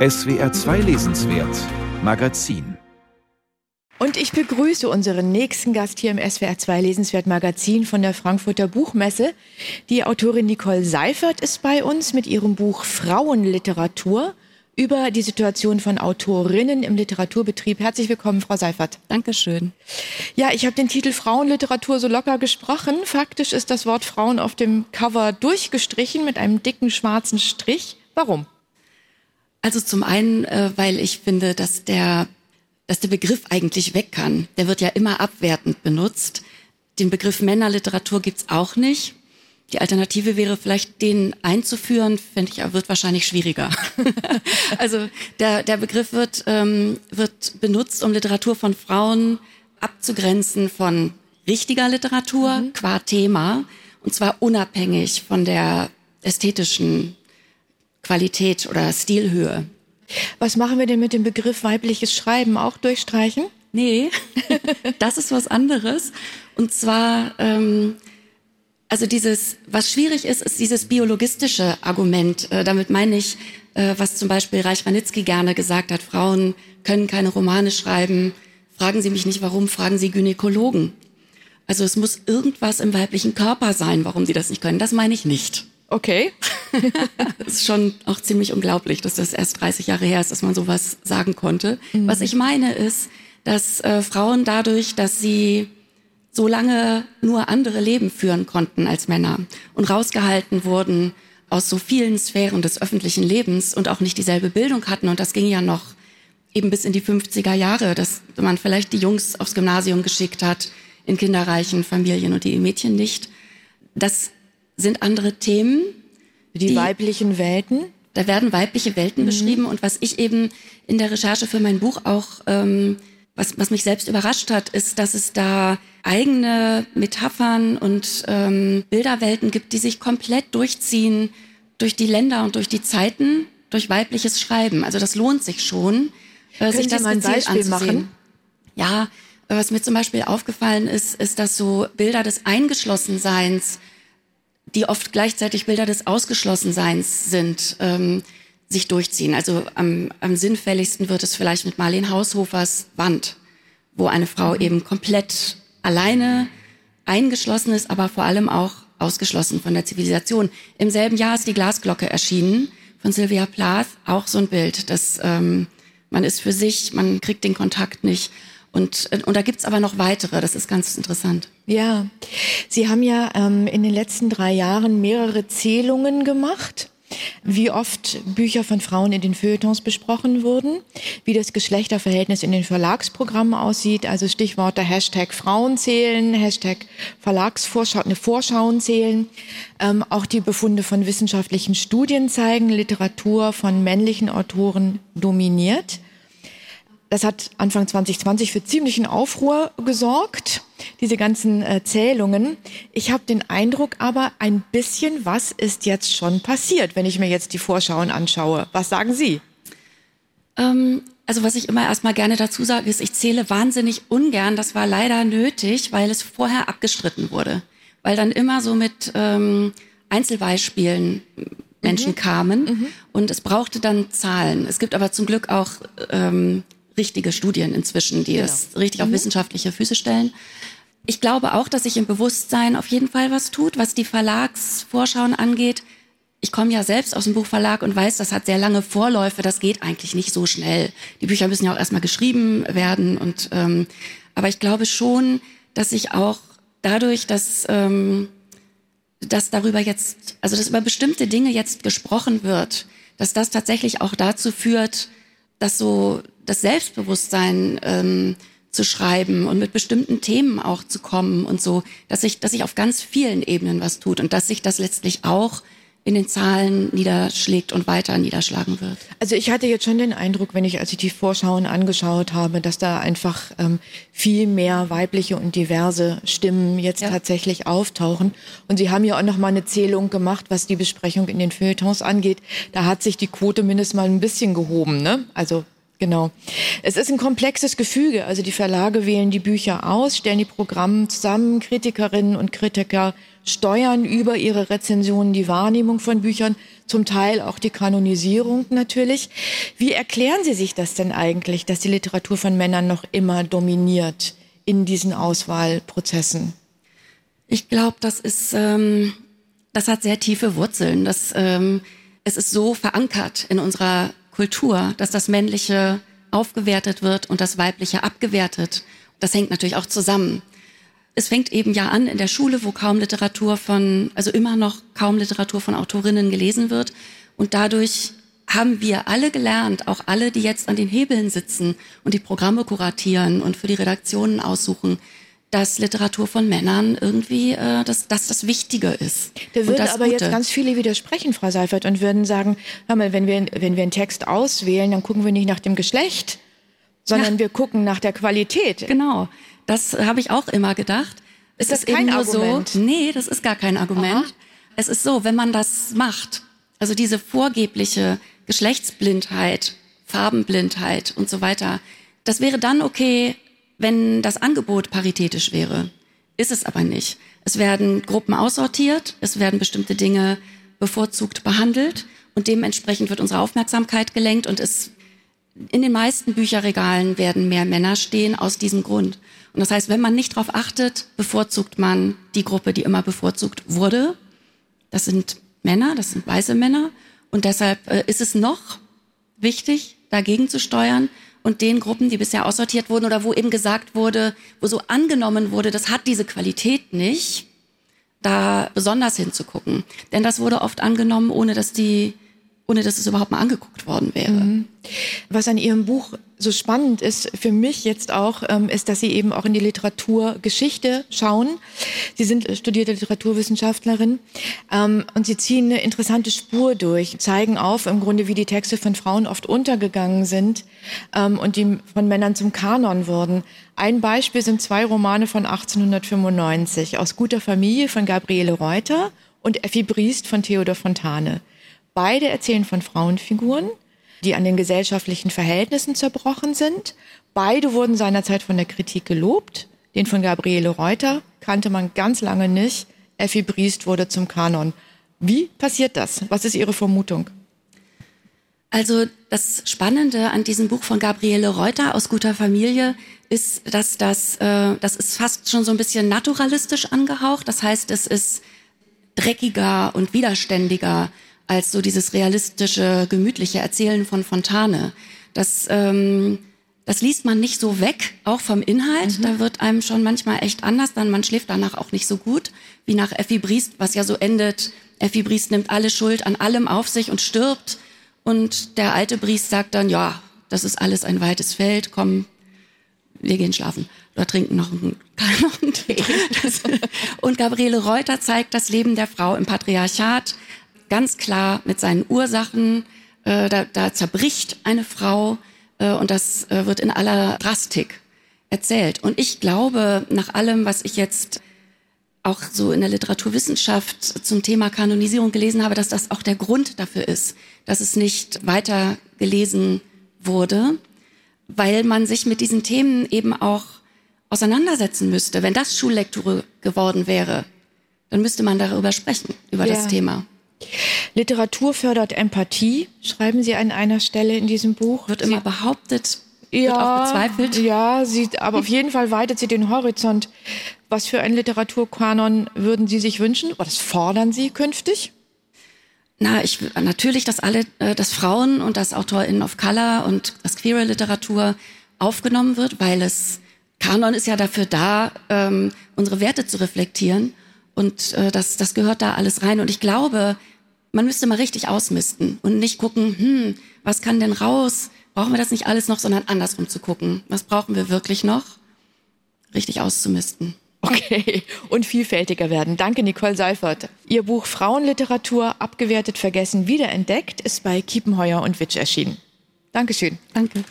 SWR 2 Lesenswert Magazin. Und ich begrüße unseren nächsten Gast hier im SWR 2 Lesenswert Magazin von der Frankfurter Buchmesse. Die Autorin Nicole Seifert ist bei uns mit ihrem Buch Frauenliteratur über die Situation von Autorinnen im Literaturbetrieb. Herzlich willkommen, Frau Seifert. Dankeschön. Ja, ich habe den Titel Frauenliteratur so locker gesprochen. Faktisch ist das Wort Frauen auf dem Cover durchgestrichen mit einem dicken schwarzen Strich. Warum? Also zum einen, weil ich finde, dass der Begriff eigentlich weg kann. Der wird ja immer abwertend benutzt. Den Begriff Männerliteratur gibt's auch nicht. Die Alternative wäre vielleicht, den einzuführen, fände ich, wird wahrscheinlich schwieriger. Also der Begriff wird benutzt, um Literatur von Frauen abzugrenzen von richtiger Literatur qua Thema, und zwar unabhängig von der ästhetischen Qualität oder Stilhöhe. Was machen wir denn mit dem Begriff weibliches Schreiben? Auch durchstreichen? Nee, das ist was anderes. Und zwar, also dieses, was schwierig ist, ist dieses biologistische Argument. Damit meine ich, was zum Beispiel Reich-Ranicki gerne gesagt hat: Frauen können keine Romane schreiben. Fragen Sie mich nicht warum, fragen Sie Gynäkologen. Also es muss irgendwas im weiblichen Körper sein, warum sie das nicht können. Das meine ich nicht. Okay. Das ist schon auch ziemlich unglaublich, dass das erst 30 Jahre her ist, dass man sowas sagen konnte. Mhm. Was ich meine ist, dass Frauen dadurch, dass sie so lange nur andere Leben führen konnten als Männer und rausgehalten wurden aus so vielen Sphären des öffentlichen Lebens und auch nicht dieselbe Bildung hatten, und das ging ja noch eben bis in die 50er Jahre, dass man vielleicht die Jungs aufs Gymnasium geschickt hat in kinderreichen Familien und die Mädchen nicht. Das sind andere Themen. Die weiblichen Welten? Da werden weibliche Welten beschrieben. Und was ich eben in der Recherche für mein Buch auch, was mich selbst überrascht hat, ist, dass es da eigene Metaphern und Bilderwelten gibt, die sich komplett durchziehen durch die Länder und durch die Zeiten, durch weibliches Schreiben. Also das lohnt sich schon, sich das gezielt anzusehen. Machen? Ja, was mir zum Beispiel aufgefallen ist, ist, dass so Bilder des Eingeschlossenseins, die oft gleichzeitig Bilder des Ausgeschlossenseins sind, sich durchziehen. Also am sinnfälligsten wird es vielleicht mit Marlene Haushofers Wand, wo eine Frau eben komplett alleine eingeschlossen ist, aber vor allem auch ausgeschlossen von der Zivilisation. Im selben Jahr ist die Glasglocke erschienen von Sylvia Plath, auch so ein Bild, dass man ist für sich, man kriegt den Kontakt nicht. Und da gibt's aber noch weitere, das ist ganz interessant. Ja, Sie haben ja in den letzten 3 Jahren mehrere Zählungen gemacht, wie oft Bücher von Frauen in den Feuilletons besprochen wurden, wie das Geschlechterverhältnis in den Verlagsprogrammen aussieht, also Stichworte Hashtag Frauen zählen, Hashtag Verlagsvorschau, Vorschauen zählen. Auch die Befunde von wissenschaftlichen Studien zeigen, Literatur von männlichen Autoren dominiert. Das hat Anfang 2020 für ziemlichen Aufruhr gesorgt, diese ganzen Zählungen. Ich habe den Eindruck aber, ein bisschen was ist jetzt schon passiert, wenn ich mir jetzt die Vorschauen anschaue. Was sagen Sie? Also was ich immer erstmal gerne dazu sage, ist, ich zähle wahnsinnig ungern. Das war leider nötig, weil es vorher abgestritten wurde. Weil dann immer so mit Einzelbeispielen Menschen kamen. Und es brauchte dann Zahlen. Es gibt aber zum Glück auch richtige Studien inzwischen, die es richtig auf wissenschaftliche Füße stellen. Ich glaube auch, dass sich im Bewusstsein auf jeden Fall was tut, was die Verlagsvorschauen angeht. Ich komme ja selbst aus dem Buchverlag und weiß, das hat sehr lange Vorläufe, das geht eigentlich nicht so schnell. Die Bücher müssen ja auch erstmal geschrieben werden. Und aber ich glaube schon, dass sich auch dadurch, dass darüber jetzt, also dass über bestimmte Dinge jetzt gesprochen wird, dass das tatsächlich auch dazu führt, dass so das Selbstbewusstsein zu schreiben und mit bestimmten Themen auch zu kommen und so, dass sich auf ganz vielen Ebenen was tut und dass sich das letztlich auch in den Zahlen niederschlägt und weiter niederschlagen wird. Also ich hatte jetzt schon den Eindruck, als ich die Vorschauen angeschaut habe, dass da einfach viel mehr weibliche und diverse Stimmen jetzt tatsächlich auftauchen. Und Sie haben ja auch noch mal eine Zählung gemacht, was die Besprechung in den Feuilletons angeht. Da hat sich die Quote mindestens mal ein bisschen gehoben, ne? Also genau. Es ist ein komplexes Gefüge. Also die Verlage wählen die Bücher aus, stellen die Programme zusammen, Kritikerinnen und Kritiker steuern über ihre Rezensionen die Wahrnehmung von Büchern, zum Teil auch die Kanonisierung natürlich. Wie erklären Sie sich das denn eigentlich, dass die Literatur von Männern noch immer dominiert in diesen Auswahlprozessen? Ich glaube, das hat sehr tiefe Wurzeln. Es ist so verankert in unserer Kultur, dass das Männliche aufgewertet wird und das Weibliche abgewertet. Das hängt natürlich auch zusammen. Es fängt eben ja an in der Schule, wo immer noch kaum Literatur von Autorinnen gelesen wird. Und dadurch haben wir alle gelernt, auch alle, die jetzt an den Hebeln sitzen und die Programme kuratieren und für die Redaktionen aussuchen, dass Literatur von Männern irgendwie das Wichtige ist. Da würden aber Gute. Jetzt ganz viele widersprechen, Frau Seifert, und würden sagen, hör mal, wenn wir einen Text auswählen, dann gucken wir nicht nach dem Geschlecht, sondern wir gucken nach der Qualität. Genau, das habe ich auch immer gedacht. Ist das kein Argument? So, nee, das ist gar kein Argument. Aha. Es ist so, wenn man das macht, also diese vorgebliche Geschlechtsblindheit, Farbenblindheit und so weiter, das wäre dann okay, wenn das Angebot paritätisch wäre, ist es aber nicht. Es werden Gruppen aussortiert, es werden bestimmte Dinge bevorzugt behandelt und dementsprechend wird unsere Aufmerksamkeit gelenkt und in den meisten Bücherregalen werden mehr Männer stehen aus diesem Grund. Und das heißt, wenn man nicht darauf achtet, bevorzugt man die Gruppe, die immer bevorzugt wurde. Das sind Männer, das sind weiße Männer und deshalb ist es noch wichtig, dagegen zu steuern. Und den Gruppen, die bisher aussortiert wurden oder wo eben gesagt wurde, wo so angenommen wurde, das hat diese Qualität nicht, da besonders hinzugucken. Denn das wurde oft angenommen, ohne dass es überhaupt mal angeguckt worden wäre. Mhm. Was an Ihrem Buch so spannend ist, für mich jetzt auch, ist, dass Sie eben auch in die Literaturgeschichte schauen. Sie sind studierte Literaturwissenschaftlerin und Sie ziehen eine interessante Spur durch, zeigen auf im Grunde, wie die Texte von Frauen oft untergegangen sind und die von Männern zum Kanon wurden. Ein Beispiel sind 2 Romane von 1895, Aus guter Familie von Gabriele Reuter und Effi Briest von Theodor Fontane. Beide erzählen von Frauenfiguren, die an den gesellschaftlichen Verhältnissen zerbrochen sind. Beide wurden seinerzeit von der Kritik gelobt. Den von Gabriele Reuter kannte man ganz lange nicht. Effi Briest wurde zum Kanon. Wie passiert das? Was ist Ihre Vermutung? Also das Spannende an diesem Buch von Gabriele Reuter aus guter Familie ist, dass das ist fast schon so ein bisschen naturalistisch angehaucht. Das heißt, es ist dreckiger und widerständiger als so dieses realistische, gemütliche Erzählen von Fontane. Das liest man nicht so weg, auch vom Inhalt. Mhm. Da wird einem schon manchmal echt anders, dann man schläft danach auch nicht so gut, wie nach Effi Briest, was ja so endet. Effi Briest nimmt alle Schuld an allem auf sich und stirbt. Und der alte Briest sagt dann, ja, das ist alles ein weites Feld, komm, wir gehen schlafen oder trinken noch einen Tee. Und Gabriele Reuter zeigt das Leben der Frau im Patriarchat, ganz klar mit seinen Ursachen, da zerbricht eine Frau und das wird in aller Drastik erzählt. Und ich glaube, nach allem, was ich jetzt auch so in der Literaturwissenschaft zum Thema Kanonisierung gelesen habe, dass das auch der Grund dafür ist, dass es nicht weiter gelesen wurde, weil man sich mit diesen Themen eben auch auseinandersetzen müsste. Wenn das Schullektüre geworden wäre, dann müsste man darüber sprechen, über das Thema. Literatur fördert Empathie, schreiben Sie an einer Stelle in diesem Buch. Wird immer behauptet, wird auch bezweifelt. Ja, aber auf jeden Fall weitet sie den Horizont. Was für einen Literaturkanon würden Sie sich wünschen? Was fordern Sie künftig? Natürlich, dass Frauen und dass AutorInnen of Color und dass queere Literatur aufgenommen wird, weil Kanon ist ja dafür da, unsere Werte zu reflektieren. Und das gehört da alles rein. Und ich glaube, man müsste mal richtig ausmisten und nicht gucken, was kann denn raus? Brauchen wir das nicht alles noch, sondern andersrum zu gucken. Was brauchen wir wirklich noch? Richtig auszumisten. Okay, und vielfältiger werden. Danke, Nicole Seifert. Ihr Buch Frauenliteratur, abgewertet, vergessen, wiederentdeckt, ist bei Kiepenheuer und Witsch erschienen. Dankeschön. Danke.